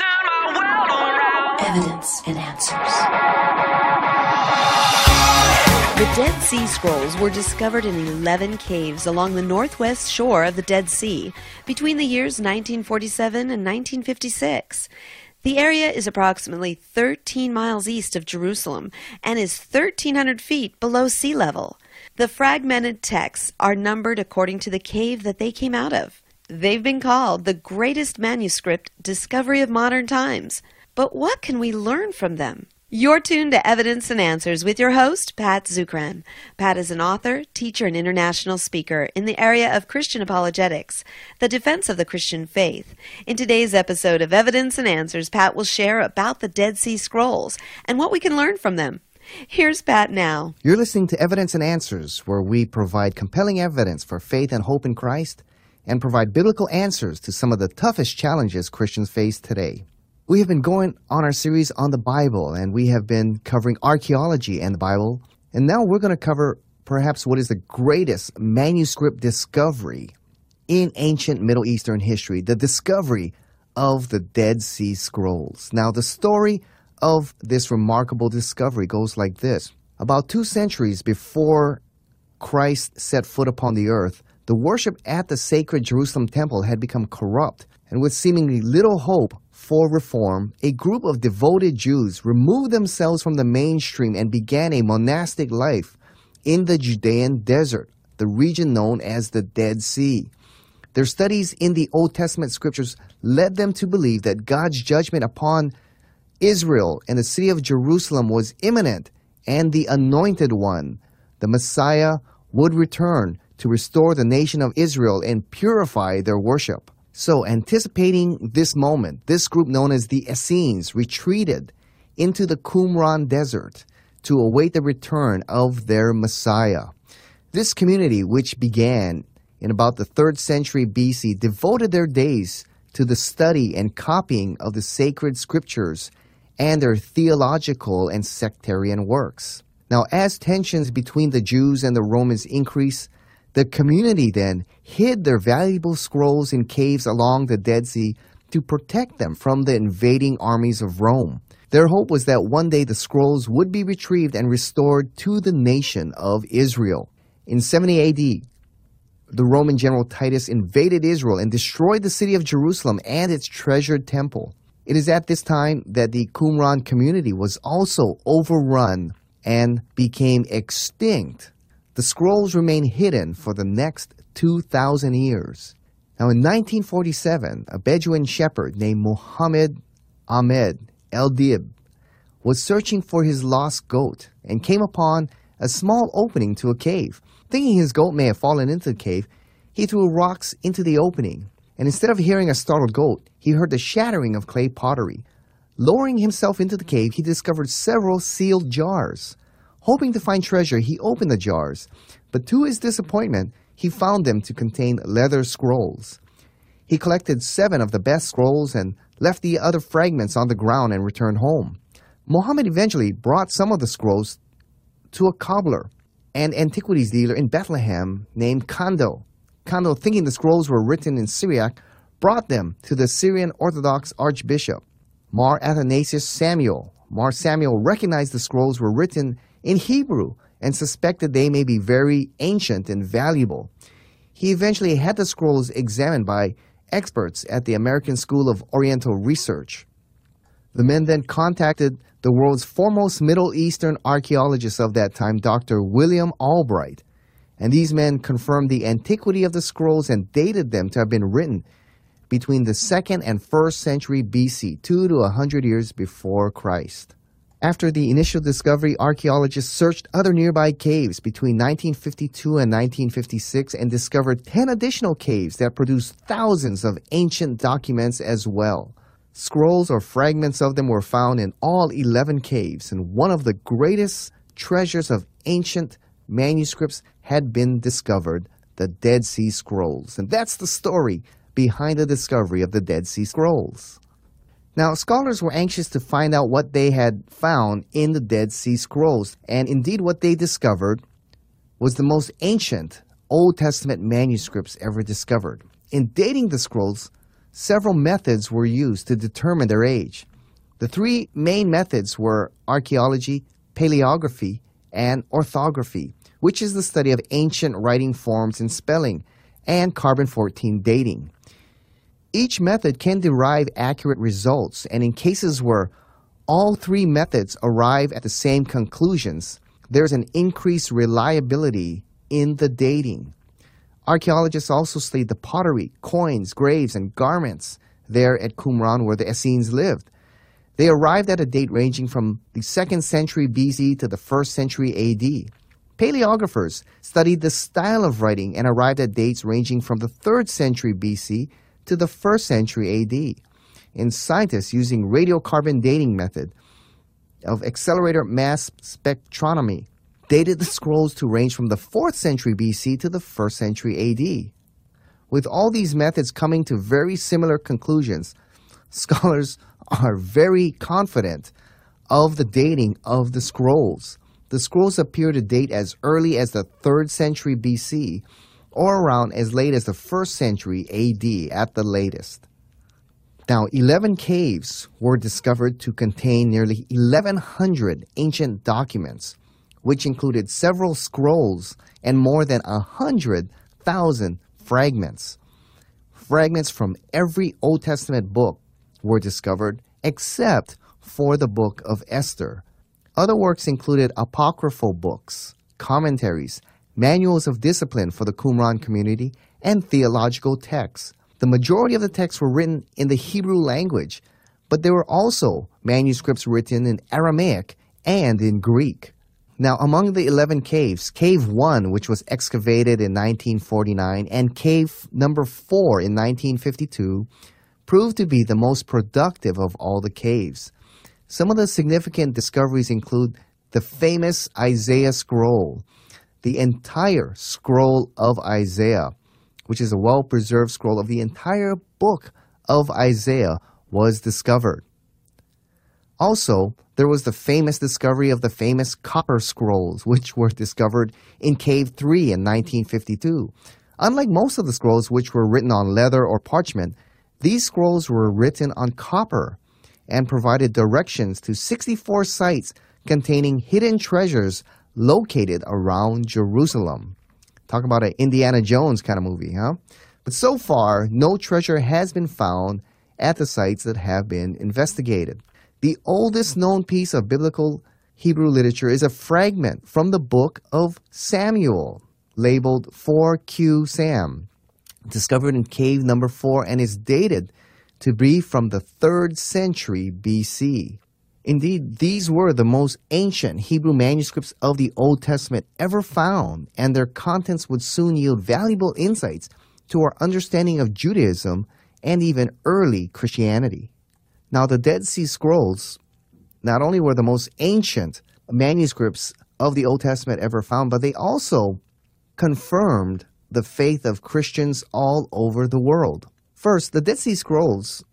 turn my world around. Evidence and answers. The Dead Sea Scrolls were discovered in 11 caves along the northwest shore of the Dead Sea between the years 1947 and 1956. The area is approximately 13 miles east of Jerusalem and is 1,300 feet below sea level. The fragmented texts are numbered according to the cave that they came out of. They've been called the greatest manuscript discovery of modern times. But what can we learn from them? You're tuned to Evidence and Answers with your host, Pat Zukran. Pat is an author, teacher, and international speaker in the area of Christian apologetics, the defense of the Christian faith. In today's episode of Evidence and Answers, Pat will share about the Dead Sea Scrolls and what we can learn from them. Here's Pat now. You're listening to Evidence and Answers, where we provide compelling evidence for faith and hope in Christ and provide biblical answers to some of the toughest challenges Christians face today. We have been going on our series on the Bible, and we have been covering archaeology and the Bible. And now we're going to cover perhaps what is the greatest manuscript discovery in ancient Middle Eastern history, the discovery of the Dead Sea Scrolls. Now, the story of this remarkable discovery goes like this. About 2 centuries before Christ set foot upon the earth, the worship at the sacred Jerusalem temple had become corrupt, and with seemingly little hope for reform, a group of devoted Jews removed themselves from the mainstream and began a monastic life in the Judean desert, the region known as the Dead Sea. Their studies in the Old Testament scriptures led them to believe that God's judgment upon Israel and the city of Jerusalem was imminent, and the Anointed One, the Messiah, would return to restore the nation of Israel and purify their worship. So, anticipating this moment, this group known as the Essenes retreated into the Qumran desert to await the return of their Messiah. This community, which began in about the 3rd century BC, devoted their days to the study and copying of the sacred scriptures and their theological and sectarian works. Now, as tensions between the Jews and the Romans increased, the community then hid their valuable scrolls in caves along the Dead Sea to protect them from the invading armies of Rome. Their hope was that one day the scrolls would be retrieved and restored to the nation of Israel. In 70 AD, the Roman general Titus invaded Israel and destroyed the city of Jerusalem and its treasured temple. It is at this time that the Qumran community was also overrun and became extinct. The scrolls remain hidden for the next 2,000 years. Now, in 1947, a Bedouin shepherd named Muhammad Ahmed El-Dib was searching for his lost goat and came upon a small opening to a cave. Thinking his goat may have fallen into the cave, he threw rocks into the opening, and instead of hearing a startled goat, he heard the shattering of clay pottery. Lowering himself into the cave, he discovered several sealed jars. Hoping to find treasure, he opened the jars, but to his disappointment, he found them to contain leather scrolls. He collected 7 of the best scrolls and left the other fragments on the ground and returned home. Muhammad eventually brought some of the scrolls to a cobbler, an antiquities dealer in Bethlehem named Kando. Kando, thinking the scrolls were written in Syriac, brought them to the Syrian Orthodox Archbishop Mar Athanasius Samuel. Mar Samuel recognized the scrolls were written in Hebrew and suspected they may be very ancient and valuable. He eventually had the scrolls examined by experts at the American School of Oriental Research. The men then contacted the world's foremost Middle Eastern archaeologist of that time, Dr. William Albright, and these men confirmed the antiquity of the scrolls and dated them to have been written between the 2nd and 1st century BC, 2 to 100 years before Christ. After the initial discovery, archaeologists searched other nearby caves between 1952 and 1956 and discovered 10 additional caves that produced thousands of ancient documents as well. Scrolls or fragments of them were found in all 11 caves, and one of the greatest treasures of ancient manuscripts had been discovered, the Dead Sea Scrolls. And that's the story behind the discovery of the Dead Sea Scrolls. Now, scholars were anxious to find out what they had found in the Dead Sea Scrolls, and indeed what they discovered was the most ancient Old Testament manuscripts ever discovered. In dating the scrolls, several methods were used to determine their age. The three main methods were archaeology, paleography, and orthography, which is the study of ancient writing forms and spelling, and carbon-14 dating. Each method can derive accurate results, and in cases where all three methods arrive at the same conclusions, there's an increased reliability in the dating. Archaeologists also studied the pottery, coins, graves, and garments there at Qumran where the Essenes lived. They arrived at a date ranging from the 2nd century BC to the 1st century AD. Paleographers studied the style of writing and arrived at dates ranging from the 3rd century BC to the 1st century AD. And scientists using radiocarbon dating method of accelerator mass spectrometry dated the scrolls to range from the 4th century BC to the 1st century AD. With all these methods coming to very similar conclusions, scholars are very confident of the dating of the scrolls. The scrolls appear to date as early as the 3rd century BC or around as late as the 1st century AD at the latest. Now, 11 caves were discovered to contain nearly 1,100 ancient documents, which included several scrolls and more than 100,000 fragments. Fragments from every Old Testament book were discovered except for the book of Esther. Other works included apocryphal books, commentaries, manuals of discipline for the Qumran community, and theological texts. The majority of the texts were written in the Hebrew language, but there were also manuscripts written in Aramaic and in Greek. Now, among the 11 caves, Cave 1, which was excavated in 1949, and Cave number 4 in 1952, proved to be the most productive of all the caves. Some of the significant discoveries include the famous Isaiah scroll, the entire scroll of Isaiah, which is a well-preserved scroll of the entire book of Isaiah, was discovered. Also, there was the famous discovery of the famous copper scrolls, which were discovered in Cave 3 in 1952. Unlike most of the scrolls which were written on leather or parchment, these scrolls were written on copper and provided directions to 64 sites containing hidden treasures located around Jerusalem. Talk about an Indiana Jones kind of movie, huh? But so far, no treasure has been found at the sites that have been investigated. The oldest known piece of biblical Hebrew literature is a fragment from the book of Samuel, labeled 4Q Sam, discovered in cave number 4 and is dated to be from the 3rd century BC. Indeed, these were the most ancient Hebrew manuscripts of the Old Testament ever found, and their contents would soon yield valuable insights to our understanding of Judaism and even early Christianity. Now, the Dead Sea Scrolls not only were the most ancient manuscripts of the Old Testament ever found, but they also confirmed the faith of Christians all over the world. First, the Dead Sea Scrolls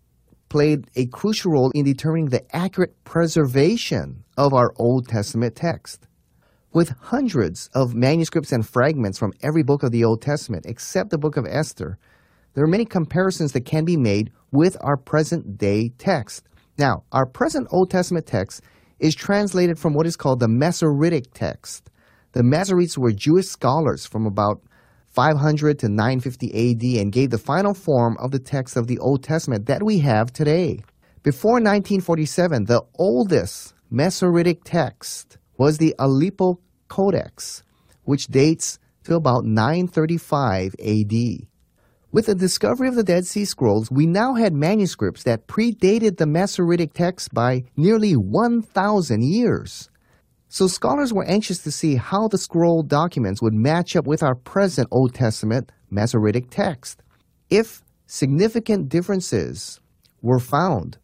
played a crucial role in determining the accurate preservation of our Old Testament text. With hundreds of manuscripts and fragments from every book of the Old Testament, except the book of Esther, there are many comparisons that can be made with our present-day text. Now, our present Old Testament text is translated from what is called the Masoretic text. The Masoretes were Jewish scholars from about 500 to 950 AD and gave the final form of the text of the Old Testament that we have today. Before 1947, the oldest Masoretic text was the Aleppo Codex, which dates to about 935 AD. With the discovery of the Dead Sea Scrolls, we now had manuscripts that predated the Masoretic text by nearly 1,000 years. So scholars were anxious to see how the scroll documents would match up with our present Old Testament Masoretic text. If significant differences were found,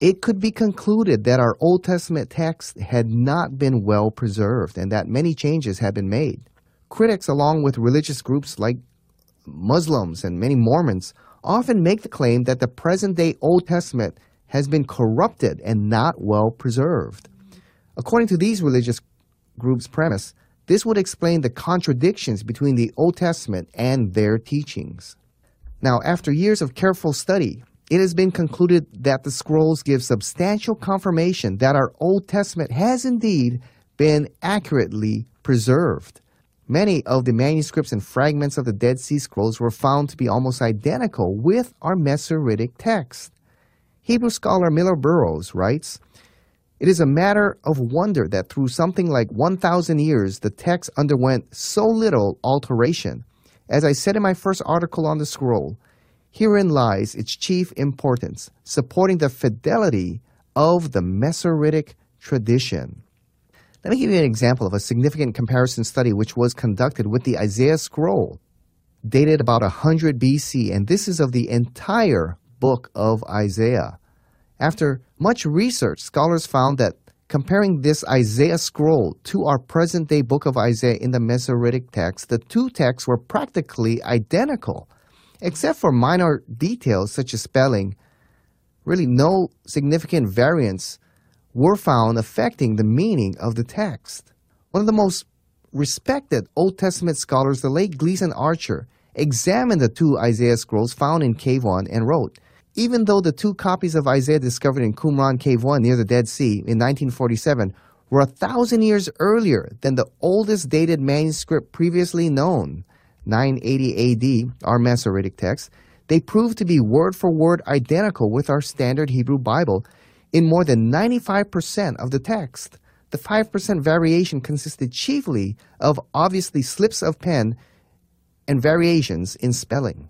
it could be concluded that our Old Testament text had not been well preserved and that many changes had been made. Critics, along with religious groups like Muslims and many Mormons, often make the claim that the present-day Old Testament has been corrupted and not well preserved. According to these religious groups' premise, this would explain the contradictions between the Old Testament and their teachings. Now, after years of careful study, it has been concluded that the scrolls give substantial confirmation that our Old Testament has indeed been accurately preserved. Many of the manuscripts and fragments of the Dead Sea Scrolls were found to be almost identical with our Masoretic text. Hebrew scholar Miller Burrows writes, "It is a matter of wonder that through something like 1,000 years, the text underwent so little alteration. As I said in my first article on the scroll, herein lies its chief importance, supporting the fidelity of the Masoretic tradition." Let me give you an example of a significant comparison study which was conducted with the Isaiah scroll, dated about 100 BC, and this is of the entire book of Isaiah. After much research, scholars found that comparing this Isaiah scroll to our present-day book of Isaiah in the Masoretic text, the two texts were practically identical, except for minor details such as spelling. Really, no significant variants were found affecting the meaning of the text. One of the most respected Old Testament scholars, the late Gleason Archer, examined the two Isaiah scrolls found in Cave 1 and wrote, "Even though the two copies of Isaiah discovered in Qumran Cave 1 near the Dead Sea in 1947 were 1,000 years earlier than the oldest dated manuscript previously known, 980 AD, our Masoretic text, they proved to be word-for-word identical with our standard Hebrew Bible in more than 95% of the text. The 5% variation consisted chiefly of obviously slips of pen and variations in spelling."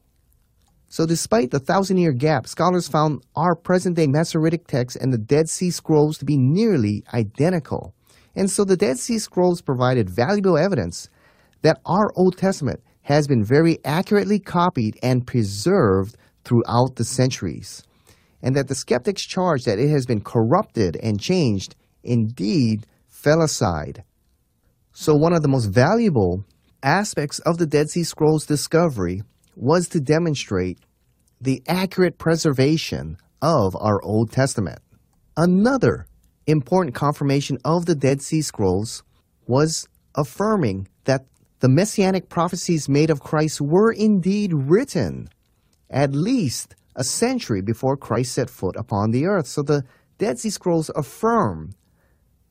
So despite the 1,000-year gap, scholars found our present-day Masoretic text and the Dead Sea Scrolls to be nearly identical. And so the Dead Sea Scrolls provided valuable evidence that our Old Testament has been very accurately copied and preserved throughout the centuries, and that the skeptics' charge that it has been corrupted and changed indeed fell aside. So one of the most valuable aspects of the Dead Sea Scrolls discovery was to demonstrate the accurate preservation of our Old Testament. Another important confirmation of the Dead Sea Scrolls was affirming that the Messianic prophecies made of Christ were indeed written at least a century before Christ set foot upon the earth. So the Dead Sea Scrolls affirm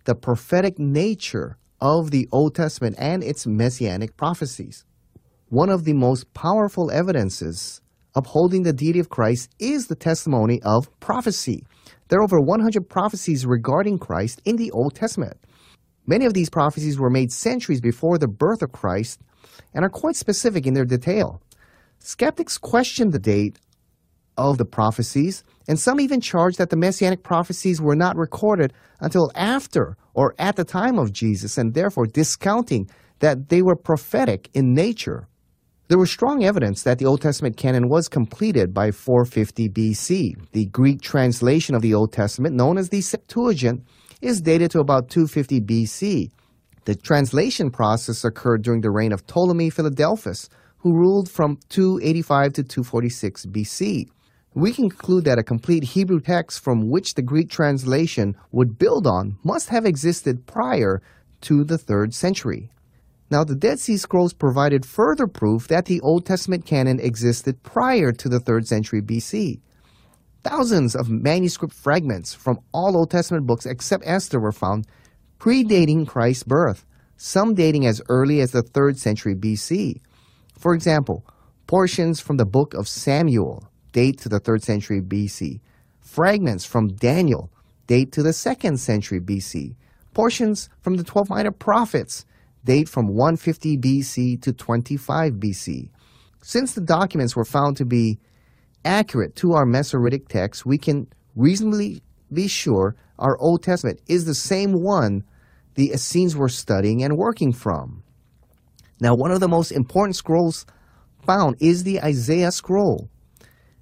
the prophetic nature of the Old Testament and its Messianic prophecies. One of the most powerful evidences upholding the deity of Christ is the testimony of prophecy. There are over 100 prophecies regarding Christ in the Old Testament. Many of these prophecies were made centuries before the birth of Christ and are quite specific in their detail. Skeptics question the date of the prophecies, and some even charge that the Messianic prophecies were not recorded until after or at the time of Jesus, and therefore discounting that they were prophetic in nature. There was strong evidence that the Old Testament canon was completed by 450 BC. The Greek translation of the Old Testament, known as the Septuagint, is dated to about 250 BC. The translation process occurred during the reign of Ptolemy Philadelphus, who ruled from 285 to 246 BC. We can conclude that a complete Hebrew text from which the Greek translation would build on must have existed prior to the 3rd century. Now, the Dead Sea Scrolls provided further proof that the Old Testament canon existed prior to the 3rd century BC. Thousands of manuscript fragments from all Old Testament books except Esther were found predating Christ's birth, some dating as early as the 3rd century BC. For example, portions from the book of Samuel date to the 3rd century BC. Fragments from Daniel date to the 2nd century BC. Portions from the 12 minor prophets date from 150 BC to 25 BC. Since the documents were found to be accurate to our Masoretic text, we can reasonably be sure our Old Testament is the same one the Essenes were studying and working from. Now, one of the most important scrolls found is the Isaiah scroll.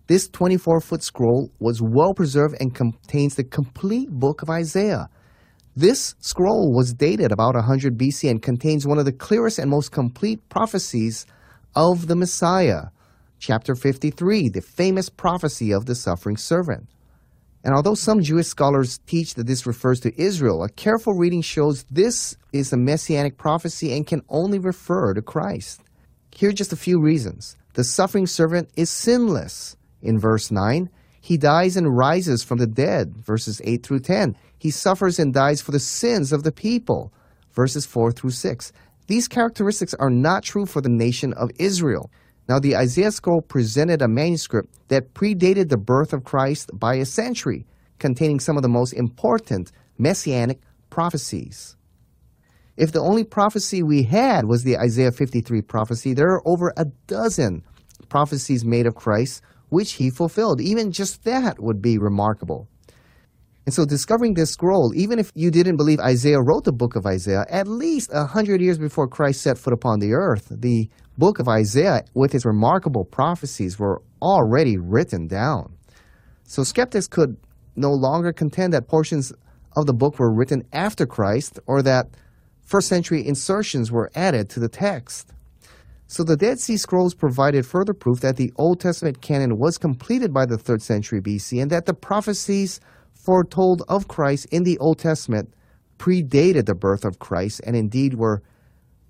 This 24-foot scroll was well preserved and contains the complete book of Isaiah. This scroll was dated about 100 BC and contains one of the clearest and most complete prophecies of the Messiah, chapter 53, the famous prophecy of the suffering servant. And although some Jewish scholars teach that this refers to Israel, a careful reading shows this is a Messianic prophecy and can only refer to Christ. Here are just a few reasons. The suffering servant is sinless. In verse 9, he dies and rises from the dead. Verses 8 through 10, he suffers and dies for the sins of the people. Verses 4 through 6. These characteristics are not true for the nation of Israel. Now, the Isaiah scroll presented a manuscript that predated the birth of Christ by a century, containing some of the most important messianic prophecies. If the only prophecy we had was the Isaiah 53 prophecy, there are over a dozen prophecies made of Christ which he fulfilled. Even just that would be remarkable. And so discovering this scroll, even if you didn't believe Isaiah wrote the book of Isaiah, at least 100 years before Christ set foot upon the earth, the book of Isaiah with its remarkable prophecies were already written down. So skeptics could no longer contend that portions of the book were written after Christ or that first-century insertions were added to the text. So the Dead Sea Scrolls provided further proof that the Old Testament canon was completed by the 3rd century BC and that the prophecies foretold of Christ in the Old Testament predated the birth of Christ and indeed were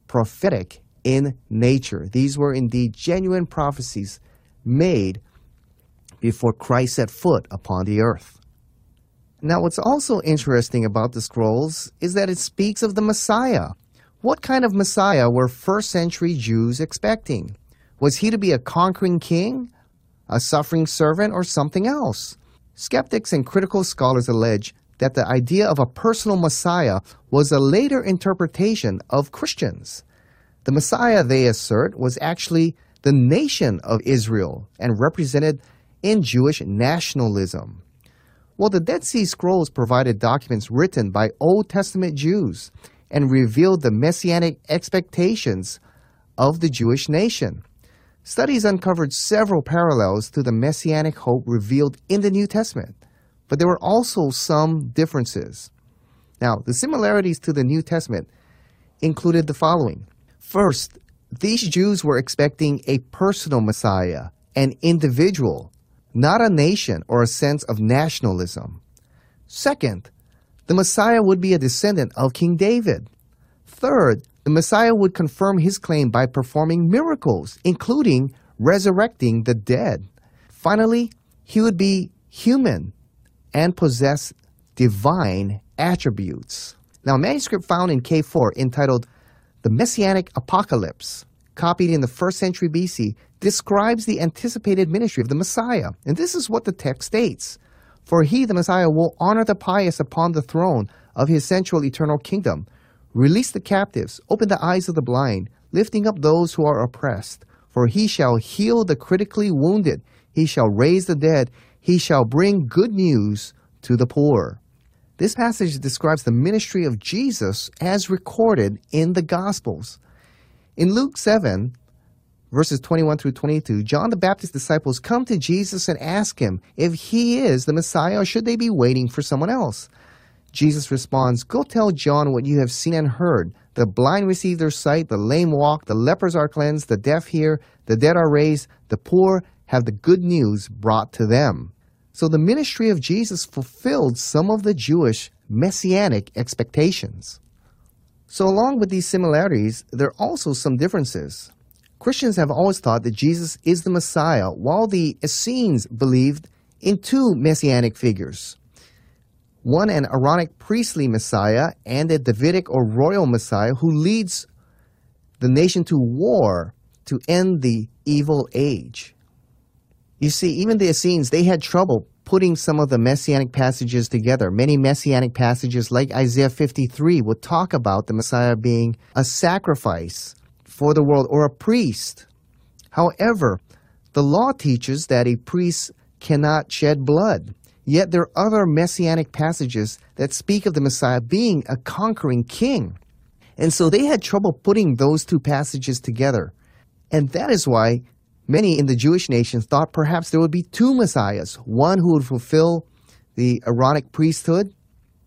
prophetic in nature. These were indeed genuine prophecies made before Christ set foot upon the earth. Now, what's also interesting about the scrolls is that it speaks of the Messiah. What kind of Messiah were first-century Jews expecting? Was he to be a conquering king, a suffering servant, or something else? Skeptics and critical scholars allege that the idea of a personal Messiah was a later interpretation of Christians. The Messiah, they assert, was actually the nation of Israel and represented in Jewish nationalism. Well, the Dead Sea Scrolls provided documents written by Old Testament Jews and revealed the messianic expectations of the Jewish nation. Studies uncovered several parallels to the messianic hope revealed in the New Testament, but there were also some differences. Now, the similarities to the New Testament included the following. First, these Jews were expecting a personal Messiah, an individual, not a nation or a sense of nationalism. Second, the Messiah would be a descendant of King David. Third, the Messiah would confirm his claim by performing miracles, including resurrecting the dead. Finally, he would be human and possess divine attributes. Now, a manuscript found in K4 entitled The Messianic Apocalypse, copied in the 1st century BC, describes the anticipated ministry of the Messiah. And this is what the text states. For he, the Messiah, will honor the pious upon the throne of his central eternal kingdom, release the captives, open the eyes of the blind, lifting up those who are oppressed. For he shall heal the critically wounded, he shall raise the dead, he shall bring good news to the poor. This passage describes the ministry of Jesus as recorded in the Gospels. In Luke 7, verses 21 through 22, John the Baptist's disciples come to Jesus and ask him if he is the Messiah or should they be waiting for someone else. Jesus responds, "Go tell John what you have seen and heard. The blind receive their sight, the lame walk, the lepers are cleansed, the deaf hear, the dead are raised, the poor have the good news brought to them." So the ministry of Jesus fulfilled some of the Jewish messianic expectations. So along with these similarities, there are also some differences. Christians have always thought that Jesus is the Messiah, while the Essenes believed in two messianic figures. One, an Aaronic priestly Messiah, and a Davidic or royal Messiah who leads the nation to war to end the evil age. You see, even the Essenes, they had trouble putting some of the messianic passages together. Many messianic passages, like Isaiah 53, would talk about the Messiah being a sacrifice for the world, or a priest. However, the law teaches that a priest cannot shed blood. Yet there are other messianic passages that speak of the Messiah being a conquering king. And so they had trouble putting those two passages together. And that is why many in the Jewish nation thought perhaps there would be two Messiahs, one who would fulfill the Aaronic priesthood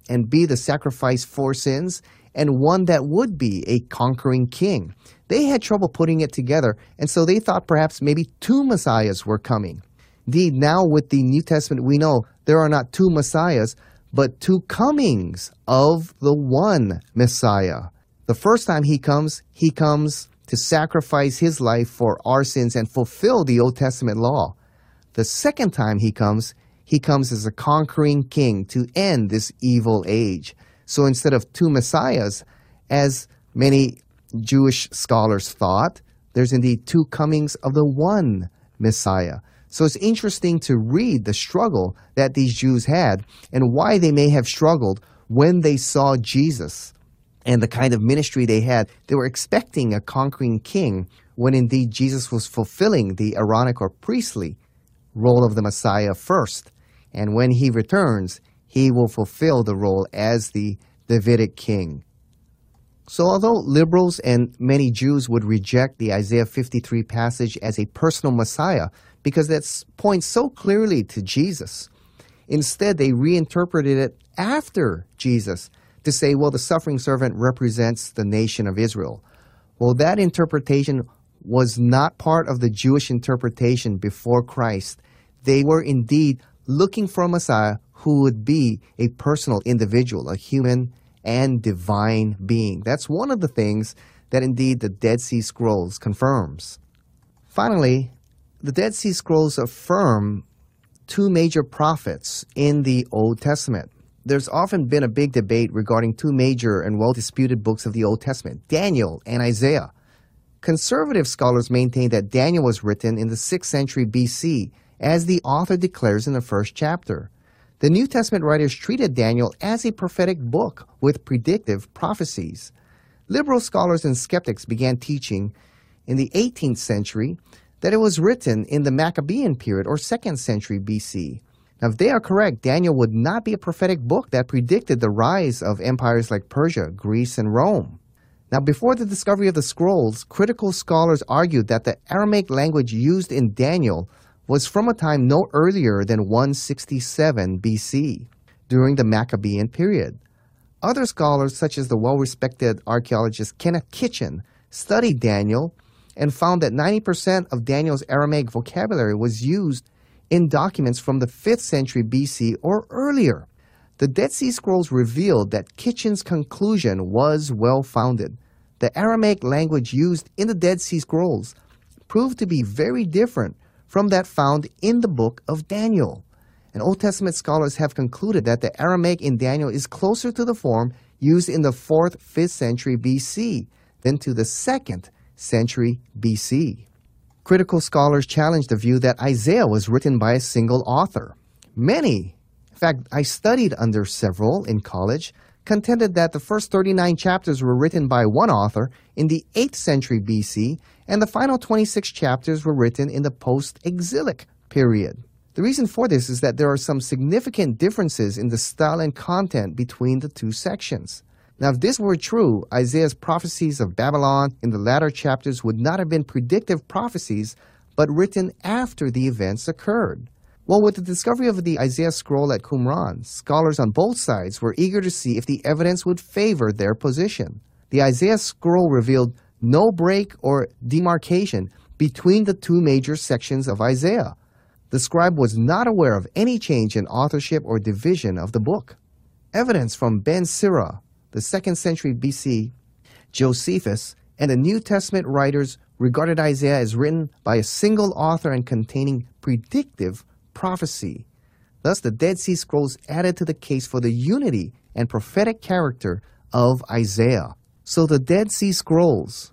and be the sacrifice for sins, and one that would be a conquering king. They had trouble putting it together, and so they thought perhaps maybe two Messiahs were coming. Indeed, now with the New Testament, we know there are not two Messiahs, but two comings of the one Messiah. The first time he comes to sacrifice his life for our sins and fulfill the Old Testament law. The second time he comes as a conquering king to end this evil age. So instead of two messiahs, as many Jewish scholars thought, there's indeed two comings of the one Messiah. So it's interesting to read the struggle that these Jews had and why they may have struggled when they saw Jesus and the kind of ministry they had. They were expecting a conquering king when indeed Jesus was fulfilling the Aaronic or priestly role of the Messiah first. And when he returns, he will fulfill the role as the Davidic king. So although liberals and many Jews would reject the Isaiah 53 passage as a personal Messiah, because that points so clearly to Jesus, instead they reinterpreted it after Jesus to say, well, the suffering servant represents the nation of Israel. Well, that interpretation was not part of the Jewish interpretation before Christ. They were indeed looking for a Messiah who would be a personal individual, a human and divine being. That's one of the things that indeed the Dead Sea Scrolls confirms. Finally, the Dead Sea Scrolls affirm two major prophets in the Old Testament. There's often been a big debate regarding two major and well-disputed books of the Old Testament, Daniel and Isaiah. Conservative scholars maintain that Daniel was written in the 6th century BC, as the author declares in the first chapter. The New Testament writers treated Daniel as a prophetic book with predictive prophecies. Liberal scholars and skeptics began teaching in the 18th century that it was written in the Maccabean period or 2nd century BC. Now, if they are correct, Daniel would not be a prophetic book that predicted the rise of empires like Persia, Greece, and Rome. Now, before the discovery of the scrolls, critical scholars argued that the Aramaic language used in Daniel was from a time no earlier than 167 BC, during the Maccabean period. Other scholars, such as the well-respected archaeologist Kenneth Kitchen, studied Daniel and found that 90% of Daniel's Aramaic vocabulary was used in documents from the 5th century BC or earlier. The Dead Sea Scrolls revealed that Kitchen's conclusion was well-founded. The Aramaic language used in the Dead Sea Scrolls proved to be very different from that found in the book of Daniel. And Old Testament scholars have concluded that the Aramaic in Daniel is closer to the form used in the 4th, 5th century BC than to the 2nd century BC. Critical scholars challenge the view that Isaiah was written by a single author. Many, in fact, I studied under several in college, contended that the first 39 chapters were written by one author in the 8th century BC, and the final 26 chapters were written in the post-exilic period. The reason for this is that there are some significant differences in the style and content between the two sections. Now, if this were true, Isaiah's prophecies of Babylon in the latter chapters would not have been predictive prophecies, but written after the events occurred. Well, with the discovery of the Isaiah scroll at Qumran, scholars on both sides were eager to see if the evidence would favor their position. The Isaiah scroll revealed no break or demarcation between the two major sections of Isaiah. The scribe was not aware of any change in authorship or division of the book. Evidence from Ben Sirah, the 2nd century BC, Josephus, and the New Testament writers regarded Isaiah as written by a single author and containing predictive prophecy. Thus, the Dead Sea Scrolls added to the case for the unity and prophetic character of Isaiah. So the Dead Sea Scrolls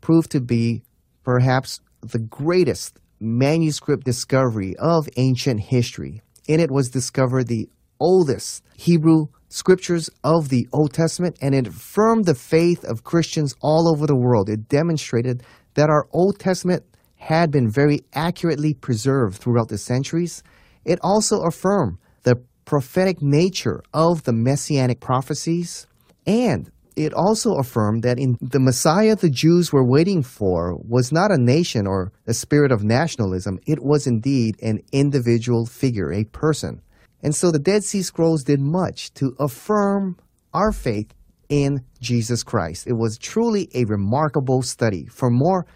proved to be perhaps the greatest manuscript discovery of ancient history. In it was discovered the oldest Hebrew scriptures of the Old Testament, and it affirmed the faith of Christians all over the world. It demonstrated that our Old Testament had been very accurately preserved throughout the centuries. It also affirmed the prophetic nature of the Messianic prophecies, and it also affirmed that in the Messiah the Jews were waiting for was not a nation or a spirit of nationalism. It was indeed an individual figure, a person. And so the Dead Sea Scrolls did much to affirm our faith in Jesus Christ. It was truly a remarkable study. For more,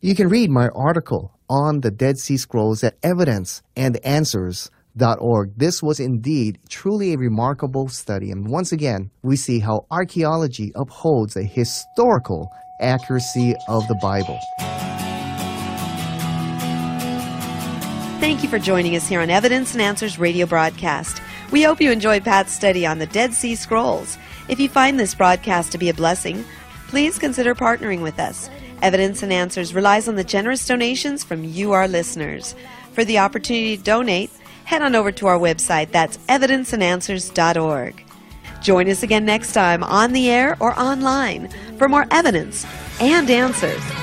you can read my article on the Dead Sea Scrolls at evidenceandanswers.org. This was indeed truly a remarkable study. And once again, we see how archaeology upholds a historical accuracy of the Bible. Thank you for joining us here on Evidence and Answers radio broadcast. We hope you enjoyed Pat's study on the Dead Sea Scrolls. If you find this broadcast to be a blessing, please consider partnering with us. Evidence and Answers relies on the generous donations from you, our listeners. For the opportunity to donate, head on over to our website. That's evidenceandanswers.org. Join us again next time on the air or online for more evidence and answers.